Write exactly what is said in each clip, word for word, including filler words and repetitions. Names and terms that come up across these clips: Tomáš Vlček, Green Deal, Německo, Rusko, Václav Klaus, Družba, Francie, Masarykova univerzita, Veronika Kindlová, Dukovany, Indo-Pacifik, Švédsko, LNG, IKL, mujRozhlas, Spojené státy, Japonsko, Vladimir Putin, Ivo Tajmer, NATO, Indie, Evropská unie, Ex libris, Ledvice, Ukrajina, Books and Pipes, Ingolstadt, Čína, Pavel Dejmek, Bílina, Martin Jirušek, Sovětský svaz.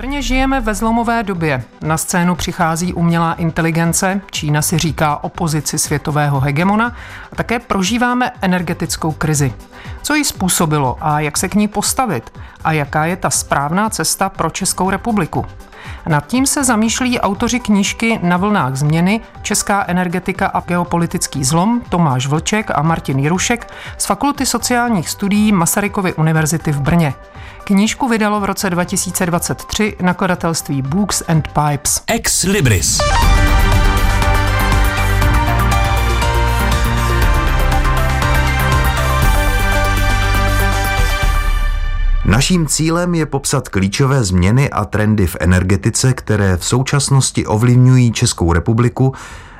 Trně žijeme ve zlomové době. Na scénu přichází umělá inteligence, Čína si říká opozici světového hegemona a také prožíváme energetickou krizi. Co ji způsobilo a jak se k ní postavit? A jaká je ta správná cesta pro Českou republiku? Nad tím se zamýšlí autoři knížky Na vlnách změny, Česká energetika a geopolitický zlom Tomáš Vlček a Martin Jirušek z Fakulty sociálních studií Masarykovy univerzity v Brně. Knížku vydalo v roce dva tisíce dvacet tři nakladatelství Books and Pipes. Ex libris. Naším cílem je popsat klíčové změny a trendy v energetice, které v současnosti ovlivňují Českou republiku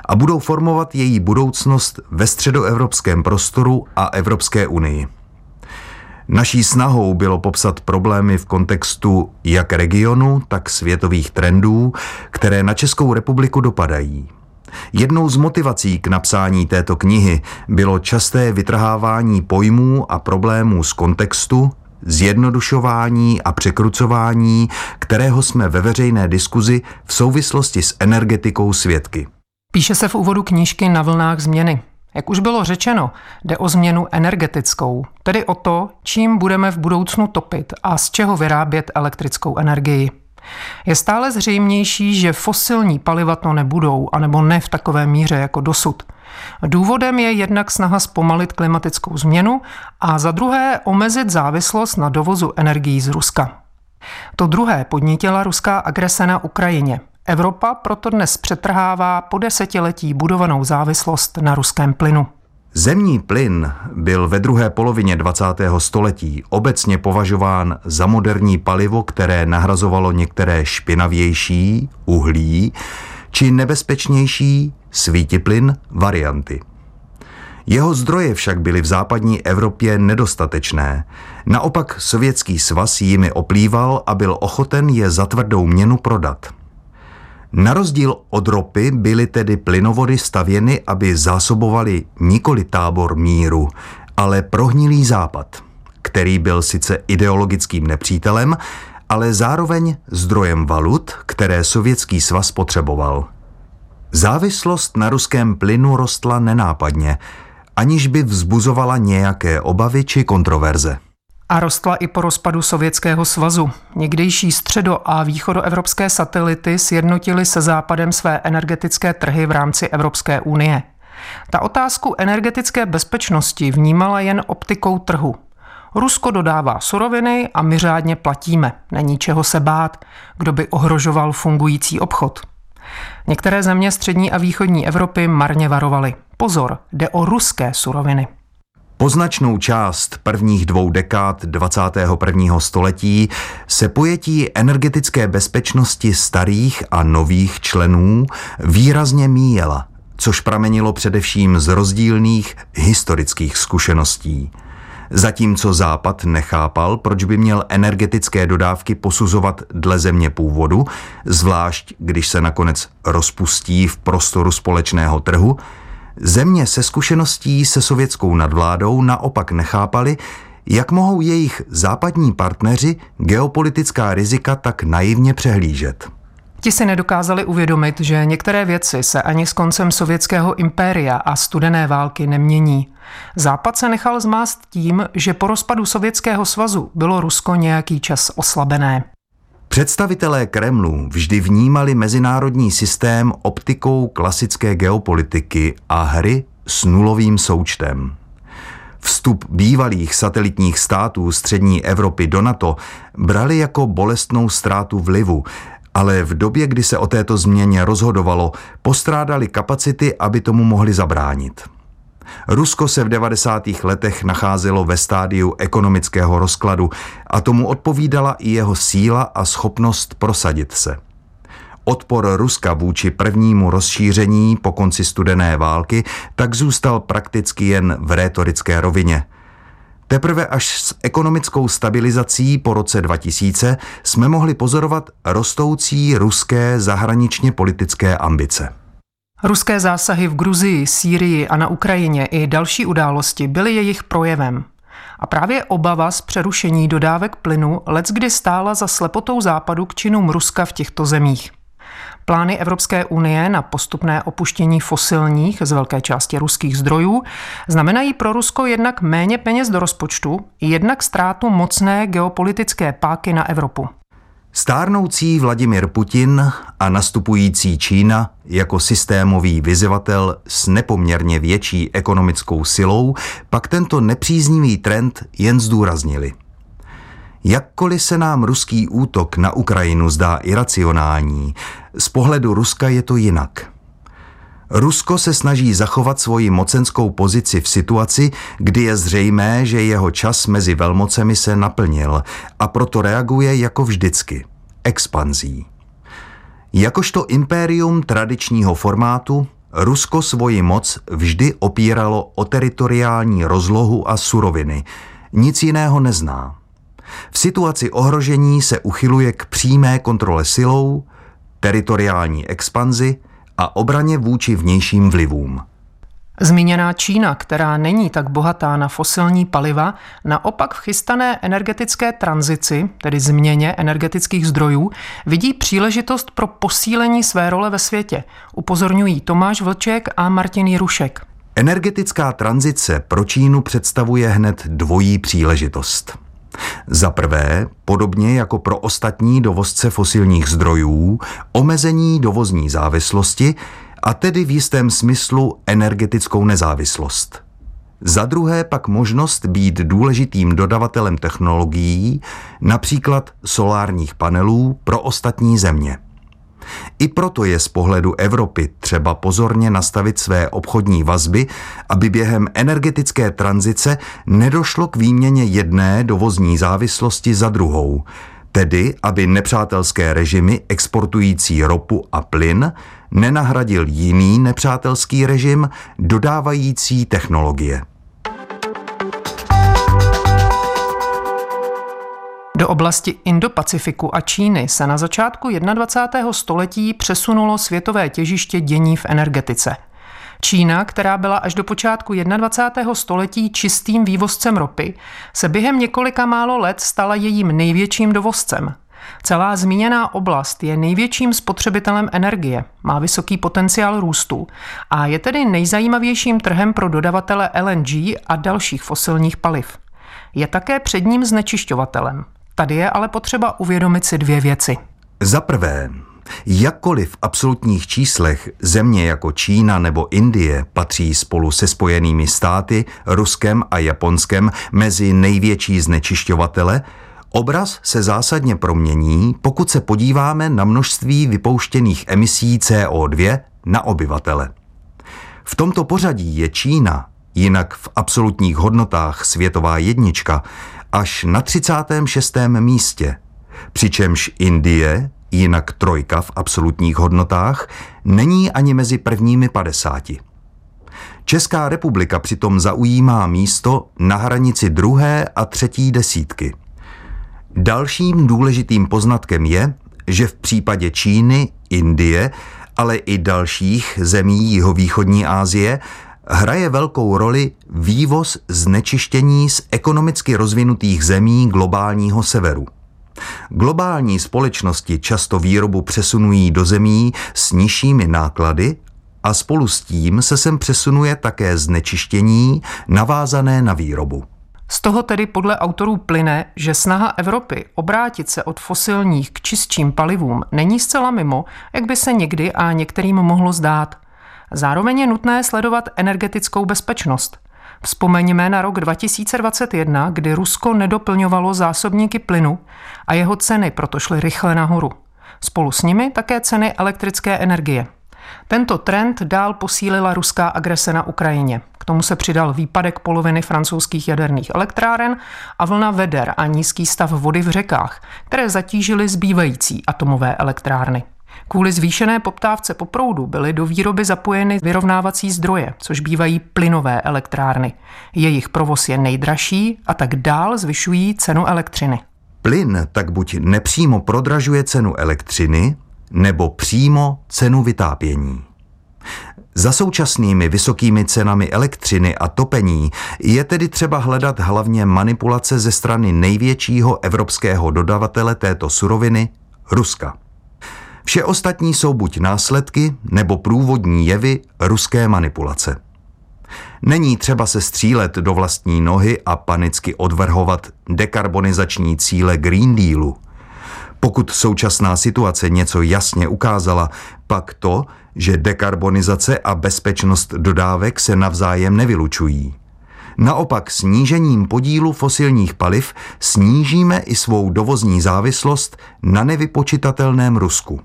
a budou formovat její budoucnost ve středoevropském prostoru a Evropské unii. Naší snahou bylo popsat problémy v kontextu jak regionu, tak světových trendů, které na Českou republiku dopadají. Jednou z motivací k napsání této knihy bylo časté vytrhávání pojmů a problémů z kontextu, zjednodušování a překrucování, kterého jsme ve veřejné diskuzi v souvislosti s energetikou svědky. Píše se v úvodu knížky Na vlnách změny. Jak už bylo řečeno, jde o změnu energetickou, tedy o to, čím budeme v budoucnu topit a z čeho vyrábět elektrickou energii. Je stále zřejmější, že fosilní paliva to nebudou, anebo ne v takové míře jako dosud. Důvodem je jednak snaha zpomalit klimatickou změnu a za druhé omezit závislost na dovozu energií z Ruska. To druhé podnítila ruská agrese na Ukrajině. Evropa proto dnes přetrhává po desetiletí budovanou závislost na ruském plynu. Zemní plyn byl ve druhé polovině dvacátého století obecně považován za moderní palivo, které nahrazovalo některé špinavější, uhlí, či nebezpečnější svítiplyn varianty. Jeho zdroje však byly v západní Evropě nedostatečné. Naopak Sovětský svaz jimi oplýval a byl ochoten je za tvrdou měnu prodat. Na rozdíl od ropy byly tedy plynovody stavěny, aby zásobovaly nikoli tábor míru, ale prohnilý západ, který byl sice ideologickým nepřítelem, ale zároveň zdrojem valut, které Sovětský svaz potřeboval. Závislost na ruském plynu rostla nenápadně, aniž by vzbuzovala nějaké obavy či kontroverze. A rostla i po rozpadu Sovětského svazu. Někdejší středo- a východoevropské satelity sjednotily se západem své energetické trhy v rámci Evropské unie. Ta otázku energetické bezpečnosti vnímala jen optikou trhu. Rusko dodává suroviny a my řádně platíme. Není čeho se bát, kdo by ohrožoval fungující obchod. Některé země střední a východní Evropy marně varovaly. Pozor, jde o ruské suroviny. Poznačnou část prvních dvou dekád dvacátého prvního století se pojetí energetické bezpečnosti starých a nových členů výrazně míjela, což pramenilo především z rozdílných historických zkušeností. Zatímco Západ nechápal, proč by měl energetické dodávky posuzovat dle země původu, zvlášť když se nakonec rozpustí v prostoru společného trhu, země se zkušeností se sovětskou nadvládou naopak nechápali, jak mohou jejich západní partneři geopolitická rizika tak naivně přehlížet. Ti si nedokázali uvědomit, že některé věci se ani s koncem sovětského impéria a studené války nemění. Západ se nechal zmást tím, že po rozpadu Sovětského svazu bylo Rusko nějaký čas oslabené. Představitelé Kremlu vždy vnímali mezinárodní systém optikou klasické geopolitiky a hry s nulovým součtem. Vstup bývalých satelitních států střední Evropy do NATO brali jako bolestnou ztrátu vlivu, ale v době, kdy se o této změně rozhodovalo, postrádali kapacity, aby tomu mohli zabránit. Rusko se v devadesátých letech nacházelo ve stádiu ekonomického rozkladu a tomu odpovídala i jeho síla a schopnost prosadit se. Odpor Ruska vůči prvnímu rozšíření po konci studené války tak zůstal prakticky jen v rétorické rovině. Teprve až s ekonomickou stabilizací po roce dva tisíce jsme mohli pozorovat rostoucí ruské zahraničně politické ambice. Ruské zásahy v Gruzii, Sýrii a na Ukrajině i další události byly jejich projevem. A právě obava z přerušení dodávek plynu leckdy stála za slepotou Západu k činům Ruska v těchto zemích. Plány Evropské unie na postupné opuštění fosilních, z velké části ruských zdrojů, znamenají pro Rusko jednak méně peněz do rozpočtu, jednak ztrátu mocné geopolitické páky na Evropu. Stárnoucí Vladimir Putin a nastupující Čína jako systémový vyzývatel s nepoměrně větší ekonomickou silou pak tento nepříznivý trend jen zdůraznili. Jakkoliv se nám ruský útok na Ukrajinu zdá iracionální, z pohledu Ruska je to jinak. Rusko se snaží zachovat svoji mocenskou pozici v situaci, kdy je zřejmé, že jeho čas mezi velmocemi se naplnil, a proto reaguje jako vždycky – expanzí. Jakožto impérium tradičního formátu, Rusko svoji moc vždy opíralo o teritoriální rozlohu a suroviny, nic jiného nezná. V situaci ohrožení se uchyluje k přímé kontrole silou, teritoriální expanzi a obraně vůči vnějším vlivům. Zmíněná Čína, která není tak bohatá na fosilní paliva, naopak v chystané energetické tranzici, tedy změně energetických zdrojů, vidí příležitost pro posílení své role ve světě, upozorňují Tomáš Vlček a Martin Jirušek. Energetická tranzice pro Čínu představuje hned dvojí příležitost. Za prvé, podobně jako pro ostatní dovozce fosilních zdrojů, omezení dovozní závislosti, a tedy v jistém smyslu energetickou nezávislost. Za druhé pak možnost být důležitým dodavatelem technologií, například solárních panelů, pro ostatní země. I proto je z pohledu Evropy třeba pozorně nastavit své obchodní vazby, aby během energetické tranzice nedošlo k výměně jedné dovozní závislosti za druhou, tedy aby nepřátelské režimy exportující ropu a plyn nenahradil jiný nepřátelský režim dodávající technologie. Do oblasti Indo-Pacifiku a Číny se na začátku dvacátého prvního století přesunulo světové těžiště dění v energetice. Čína, která byla až do počátku dvacátého prvního století čistým vývozcem ropy, se během několika málo let stala jejím největším dovozcem. Celá zmíněná oblast je největším spotřebitelem energie, má vysoký potenciál růstu a je tedy nejzajímavějším trhem pro dodavatele el en gé a dalších fosilních paliv. Je také předním znečišťovatelem. Tady je ale potřeba uvědomit si dvě věci. Za prvé, jakkoliv v absolutních číslech země jako Čína nebo Indie patří spolu se Spojenými státy, Ruskem a Japonskem mezi největší znečišťovatele, obraz se zásadně promění, pokud se podíváme na množství vypouštěných emisí C O dva na obyvatele. V tomto pořadí je Čína, jinak v absolutních hodnotách světová jednička, až na třicátém šestém místě, přičemž Indie, jinak trojka v absolutních hodnotách, není ani mezi prvními padesáti. Česká republika přitom zaujímá místo na hranici druhé a třetí desítky. Dalším důležitým poznatkem je, že v případě Číny, Indie, ale i dalších zemí jihovýchodní Asie hraje velkou roli vývoz znečištění z ekonomicky rozvinutých zemí globálního severu. Globální společnosti často výrobu přesunují do zemí s nižšími náklady a spolu s tím se sem přesunuje také znečištění navázané na výrobu. Z toho tedy podle autorů plyne, že snaha Evropy obrátit se od fosilních k čistším palivům není zcela mimo, jak by se někdy a některým mohlo zdát. Zároveň je nutné sledovat energetickou bezpečnost. Vzpomeňme na rok dva tisíce dvacet jedna, kdy Rusko nedoplňovalo zásobníky plynu a jeho ceny proto šly rychle nahoru. Spolu s nimi také ceny elektrické energie. Tento trend dál posílila ruská agrese na Ukrajině. K tomu se přidal výpadek poloviny francouzských jaderných elektráren a vlna veder a nízký stav vody v řekách, které zatížily zbývající atomové elektrárny. Kvůli zvýšené poptávce po proudu byly do výroby zapojeny vyrovnávací zdroje, což bývají plynové elektrárny. Jejich provoz je nejdražší a tak dál zvyšují cenu elektřiny. Plyn tak buď nepřímo prodražuje cenu elektřiny, nebo přímo cenu vytápění. Za současnými vysokými cenami elektřiny a topení je tedy třeba hledat hlavně manipulace ze strany největšího evropského dodavatele této suroviny, Ruska. Vše ostatní jsou buď následky nebo průvodní jevy ruské manipulace. Není třeba se střílet do vlastní nohy a panicky odvrhovat dekarbonizační cíle Green Dealu. Pokud současná situace něco jasně ukázala, pak to, že dekarbonizace a bezpečnost dodávek se navzájem nevylučují. Naopak snížením podílu fosilních paliv snížíme i svou dovozní závislost na nevypočitatelném Rusku.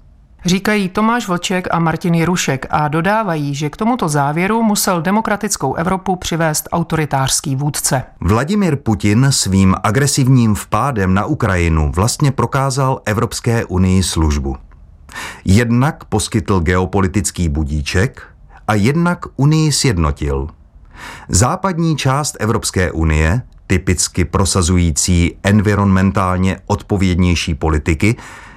Říkají Tomáš Vlček a Martin Jirušek a dodávají, že k tomuto závěru musel demokratickou Evropu přivést autoritářský vůdce. Vladimir Putin svým agresivním vpádem na Ukrajinu vlastně prokázal Evropské unii službu. Jednak poskytl geopolitický budíček a jednak unii sjednotil. Západní část Evropské unie, typicky prosazující environmentálně odpovědnější politiky,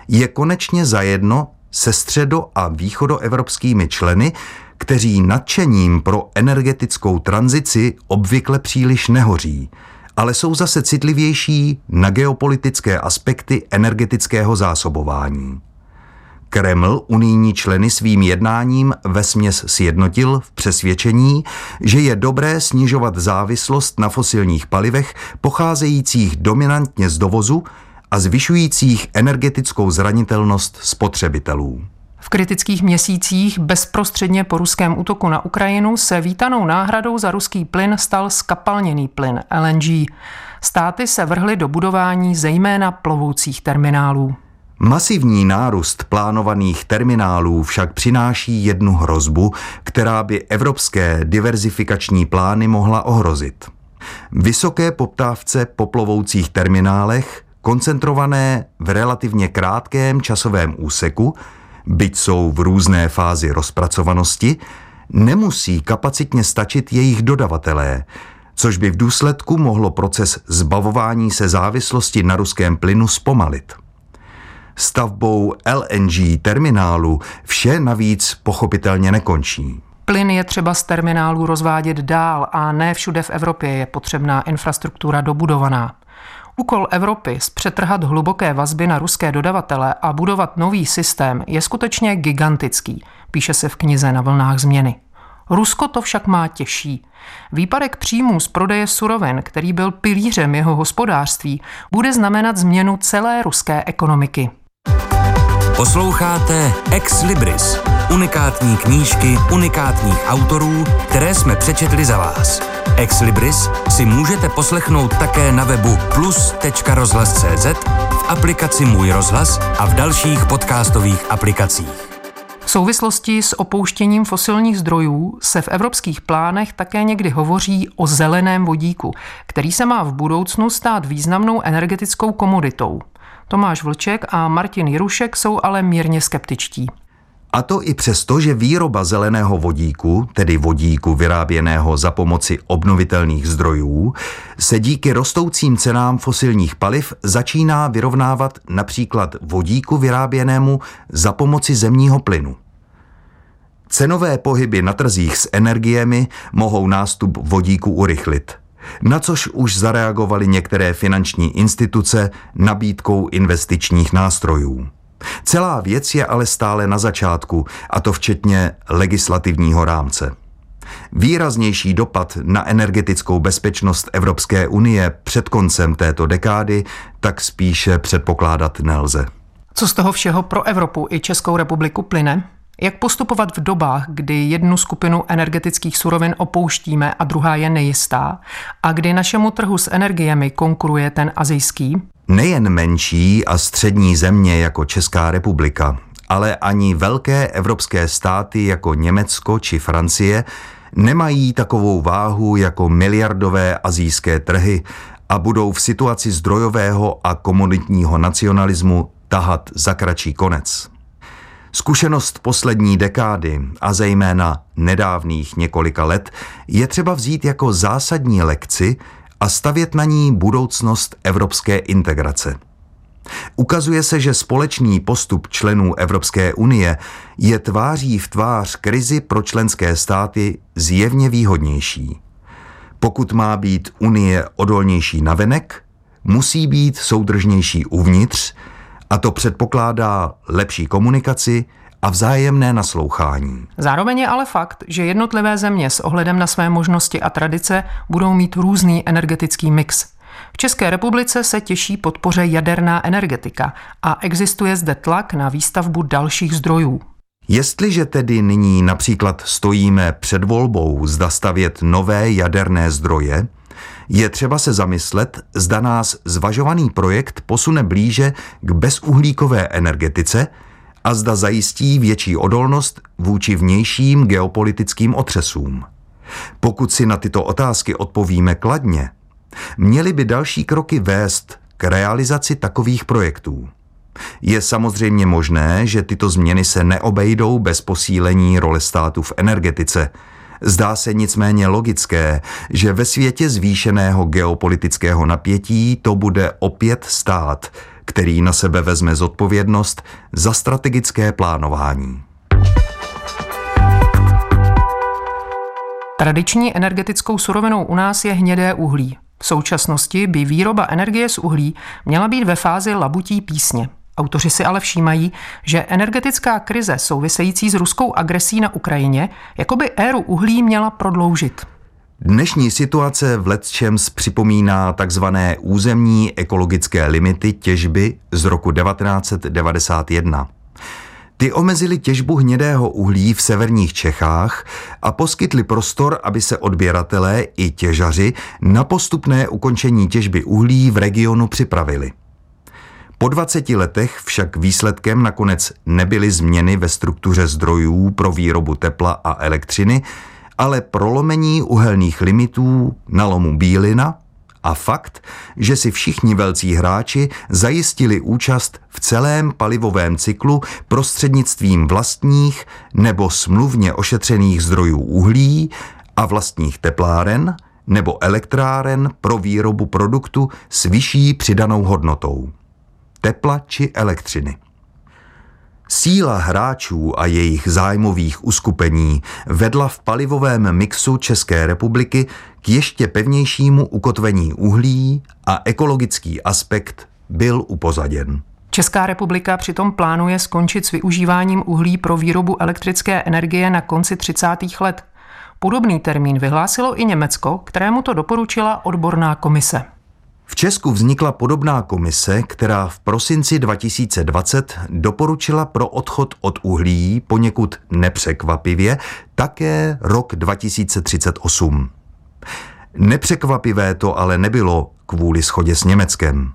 je konečně zajedno se středo- a východoevropskými členy, kteří nadšením pro energetickou tranzici obvykle příliš nehoří, ale jsou zase citlivější na geopolitické aspekty energetického zásobování. Kreml unijní členy svým jednáním vesměs sjednotil v přesvědčení, že je dobré snižovat závislost na fosilních palivech pocházejících dominantně z dovozu a zvyšujících energetickou zranitelnost spotřebitelů. V kritických měsících bezprostředně po ruském útoku na Ukrajinu se vítanou náhradou za ruský plyn stal skapalněný plyn L N G. Státy se vrhly do budování zejména plovoucích terminálů. Masivní nárůst plánovaných terminálů však přináší jednu hrozbu, která by evropské diverzifikační plány mohla ohrozit. Vysoké poptávce po plovoucích terminálech, koncentrované v relativně krátkém časovém úseku, byť jsou v různé fázi rozpracovanosti, nemusí kapacitně stačit jejich dodavatelé, což by v důsledku mohlo proces zbavování se závislosti na ruském plynu zpomalit. Stavbou L N G terminálu vše navíc pochopitelně nekončí. Plyn je třeba z terminálu rozvádět dál a ne všude v Evropě je potřebná infrastruktura dobudovaná. Úkol Evropy zpřetrhat hluboké vazby na ruské dodavatele a budovat nový systém je skutečně gigantický, píše se v knize Na vlnách změny. Rusko to však má těžší. Výpadek příjmů z prodeje surovin, který byl pilířem jeho hospodářství, bude znamenat změnu celé ruské ekonomiky. Posloucháte Ex libris, unikátní knížky unikátních autorů, které jsme přečetli za vás. Ex libris si můžete poslechnout také na webu plus tečka rozhlas tečka cz, v aplikaci Můj rozhlas a v dalších podcastových aplikacích. V souvislosti s opouštěním fosilních zdrojů se v evropských plánech také někdy hovoří o zeleném vodíku, který se má v budoucnu stát významnou energetickou komoditou. Tomáš Vlček a Martin Jirušek jsou ale mírně skeptičtí. A to i přesto, že výroba zeleného vodíku, tedy vodíku vyráběného za pomoci obnovitelných zdrojů, se díky rostoucím cenám fosilních paliv začíná vyrovnávat například vodíku vyráběnému za pomoci zemního plynu. Cenové pohyby na trzích s energiemi mohou nástup vodíku urychlit, na což už zareagovaly některé finanční instituce nabídkou investičních nástrojů. Celá věc je ale stále na začátku, a to včetně legislativního rámce. Výraznější dopad na energetickou bezpečnost Evropské unie před koncem této dekády tak spíše předpokládat nelze. Co z toho všeho pro Evropu i Českou republiku plyne? Jak postupovat v dobách, kdy jednu skupinu energetických surovin opouštíme a druhá je nejistá? A kdy našemu trhu s energiemi konkuruje ten asijský? Nejen menší a střední země jako Česká republika, ale ani velké evropské státy jako Německo či Francie nemají takovou váhu jako miliardové asijské trhy a budou v situaci zdrojového a komoditního nacionalismu tahat za kratší konec. Zkušenost poslední dekády a zejména nedávných několika let je třeba vzít jako zásadní lekci a stavět na ní budoucnost evropské integrace. Ukazuje se, že společný postup členů Evropské unie je tváří v tvář krizi pro členské státy zjevně výhodnější. Pokud má být unie odolnější navenek, musí být soudržnější uvnitř, a to předpokládá lepší komunikaci a vzájemné naslouchání. Zároveň je ale fakt, že jednotlivé země s ohledem na své možnosti a tradice budou mít různý energetický mix. V České republice se těší podpoře jaderná energetika a existuje zde tlak na výstavbu dalších zdrojů. Jestliže tedy nyní například stojíme před volbou, zda stavět nové jaderné zdroje, je třeba se zamyslet, zda nás zvažovaný projekt posune blíže k bezuhlíkové energetice a zda zajistí větší odolnost vůči vnějším geopolitickým otřesům. Pokud si na tyto otázky odpovíme kladně, měly by další kroky vést k realizaci takových projektů. Je samozřejmě možné, že tyto změny se neobejdou bez posílení role státu v energetice. Zdá se nicméně logické, že ve světě zvýšeného geopolitického napětí to bude opět stát, který na sebe vezme zodpovědnost za strategické plánování. Tradiční energetickou surovinou u nás je hnědé uhlí. V současnosti by výroba energie z uhlí měla být ve fázi labutí písně. Autoři si ale všímají, že energetická krize související s ruskou agresí na Ukrajině jakoby éru uhlí měla prodloužit. Dnešní situace v lecčems připomíná takzvané územní ekologické limity těžby z roku devatenáct devadesát jedna. Ty omezily těžbu hnědého uhlí v severních Čechách a poskytly prostor, aby se odběratelé i těžaři na postupné ukončení těžby uhlí v regionu připravili. Po dvaceti letech však výsledkem nakonec nebyly změny ve struktuře zdrojů pro výrobu tepla a elektřiny, ale prolomení uhelných limitů na lomu Bílina a fakt, že si všichni velcí hráči zajistili účast v celém palivovém cyklu prostřednictvím vlastních nebo smluvně ošetřených zdrojů uhlí a vlastních tepláren nebo elektráren pro výrobu produktu s vyšší přidanou hodnotou. Tepla či elektřiny. Síla hráčů a jejich zájmových uskupení vedla v palivovém mixu České republiky k ještě pevnějšímu ukotvení uhlí a ekologický aspekt byl upozaděn. Česká republika přitom plánuje skončit s využíváním uhlí pro výrobu elektrické energie na konci třicátých let. Podobný termín vyhlásilo i Německo, kterému to doporučila odborná komise. V Česku vznikla podobná komise, která v prosinci dva tisíce dvacet doporučila pro odchod od uhlí poněkud nepřekvapivě také rok dva tisíce třicet osm. Nepřekvapivé to ale nebylo kvůli shodě s Německem.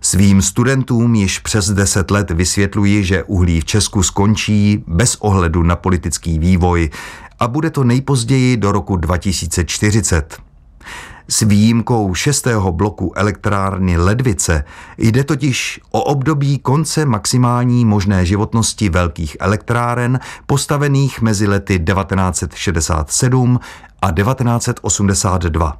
Svým studentům již přes deset let vysvětluji, že uhlí v Česku skončí bez ohledu na politický vývoj a bude to nejpozději do roku dva tisíce čtyřicet. S výjimkou šestého bloku elektrárny Ledvice jde totiž o období konce maximální možné životnosti velkých elektráren postavených mezi lety devatenáct šedesát sedm a devatenáct osmdesát dva.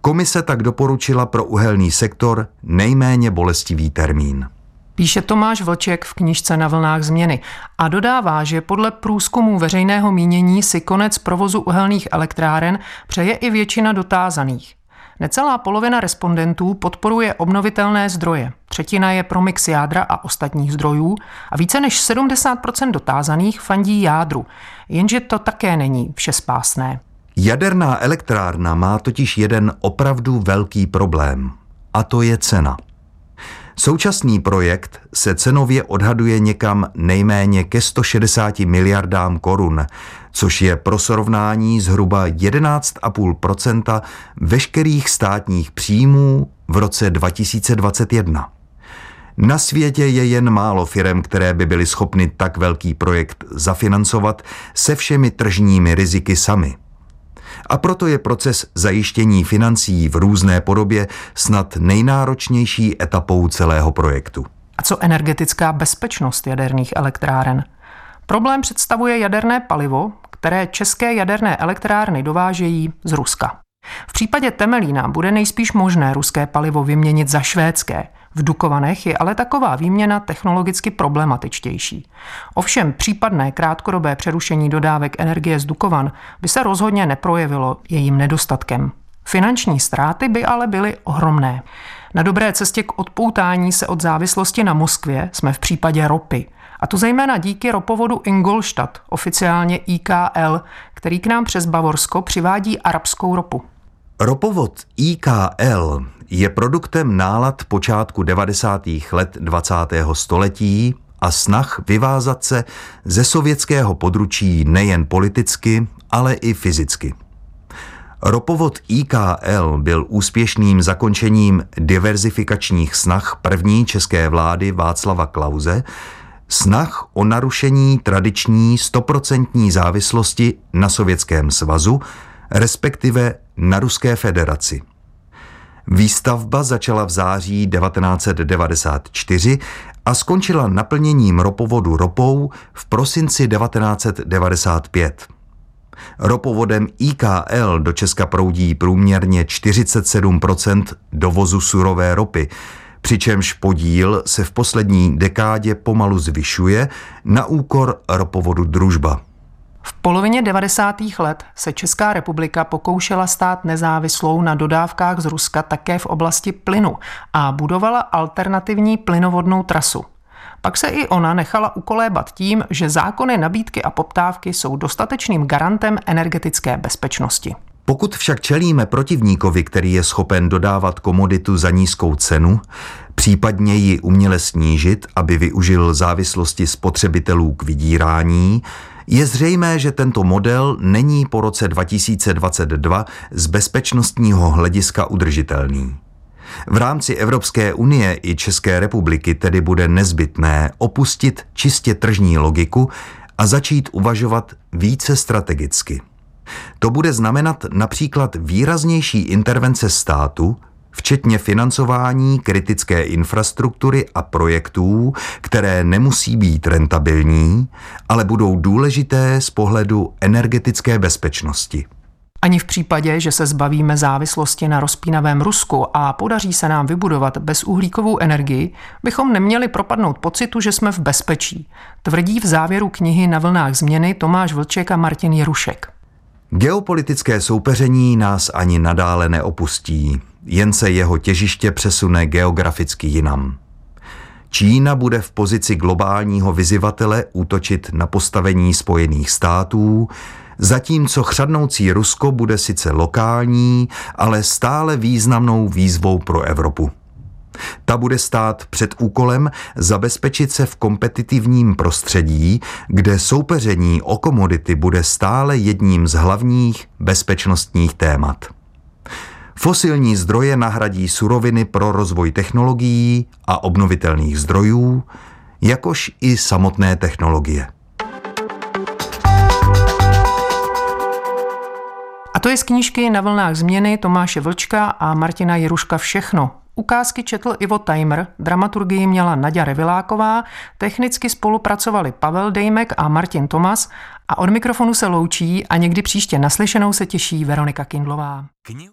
Komise tak doporučila pro uhelný sektor nejméně bolestivý termín. Píše Tomáš Vlček v knižce Na vlnách změny a dodává, že podle průzkumů veřejného mínění si konec provozu uhelných elektráren přeje i většina dotázaných. Necelá polovina respondentů podporuje obnovitelné zdroje, třetina je pro mix jádra a ostatních zdrojů a více než sedmdesát procent dotázaných fandí jádru, jenže to také není všespásné. Jaderná elektrárna má totiž jeden opravdu velký problém, a to je cena. Současný projekt se cenově odhaduje někam nejméně ke sto šedesáti miliardám korun, což je pro srovnání zhruba jedenáct celá pět procenta veškerých státních příjmů v roce dva tisíce dvacet jedna. Na světě je jen málo firem, které by byly schopny tak velký projekt zafinancovat se všemi tržními riziky sami. A proto je proces zajištění financí v různé podobě snad nejnáročnější etapou celého projektu. A co energetická bezpečnost jaderných elektráren? Problém představuje jaderné palivo, které české jaderné elektrárny dovážejí z Ruska. V případě Temelína bude nejspíš možné ruské palivo vyměnit za švédské, V Dukovanech je ale taková výměna technologicky problematičtější. Ovšem případné krátkodobé přerušení dodávek energie z Dukovan by se rozhodně neprojevilo jejím nedostatkem. Finanční ztráty by ale byly ohromné. Na dobré cestě k odpoutání se od závislosti na Moskvě jsme v případě ropy. A to zejména díky ropovodu Ingolstadt, oficiálně I K L, který k nám přes Bavorsko přivádí arabskou ropu. Ropovod I K L je produktem nálad počátku devadesátých let dvacátého století a snah vyvázat se ze sovětského područí nejen politicky, ale i fyzicky. Ropovod I K L byl úspěšným zakončením diverzifikačních snah první české vlády Václava Klause, snah o narušení tradiční stoprocentní závislosti na Sovětském svazu, respektive na Ruské federaci. Výstavba začala v září devatenáct set devadesát čtyři a skončila naplněním ropovodu ropou v prosinci devatenáct set devadesát pět. Ropovodem I K L do Česka proudí průměrně čtyřicet sedm procent dovozu surové ropy, přičemž podíl se v poslední dekádě pomalu zvyšuje na úkor ropovodu Družba. V polovině devadesátých let se Česká republika pokoušela stát nezávislou na dodávkách z Ruska také v oblasti plynu a budovala alternativní plynovodnou trasu. Pak se i ona nechala ukolébat tím, že zákony nabídky a poptávky jsou dostatečným garantem energetické bezpečnosti. Pokud však čelíme protivníkovi, který je schopen dodávat komoditu za nízkou cenu, případně ji uměle snížit, aby využil závislosti spotřebitelů k vydírání, je zřejmé, že tento model není po roce dva tisíce dvacet dva z bezpečnostního hlediska udržitelný. V rámci Evropské unie i České republiky tedy bude nezbytné opustit čistě tržní logiku a začít uvažovat více strategicky. To bude znamenat například výraznější intervence státu, včetně financování kritické infrastruktury a projektů, které nemusí být rentabilní, ale budou důležité z pohledu energetické bezpečnosti. Ani v případě, že se zbavíme závislosti na rozpínavém Rusku a podaří se nám vybudovat bezuhlíkovou energii, bychom neměli propadnout pocitu, že jsme v bezpečí, tvrdí v závěru knihy Na vlnách změny Tomáš Vlček a Martin Jirušek. Geopolitické soupeření nás ani nadále neopustí, jen se jeho těžiště přesune geograficky jinam. Čína bude v pozici globálního vyzyvatele útočit na postavení Spojených států, zatímco chřadnoucí Rusko bude sice lokální, ale stále významnou výzvou pro Evropu. Ta bude stát před úkolem zabezpečit se v kompetitivním prostředí, kde soupeření o komodity bude stále jedním z hlavních bezpečnostních témat. Fosilní zdroje nahradí suroviny pro rozvoj technologií a obnovitelných zdrojů, jakož i samotné technologie. A to je z knížky Na vlnách změny Tomáše Vlčka a Martina Jiruška všechno. Ukázky četl Ivo Tajmer, dramaturgii měla Naďa Reviláková, technicky spolupracovali Pavel Dejmek a Martin Tomas a od mikrofonu se loučí a někdy příště naslyšenou se těší Veronika Kindlová.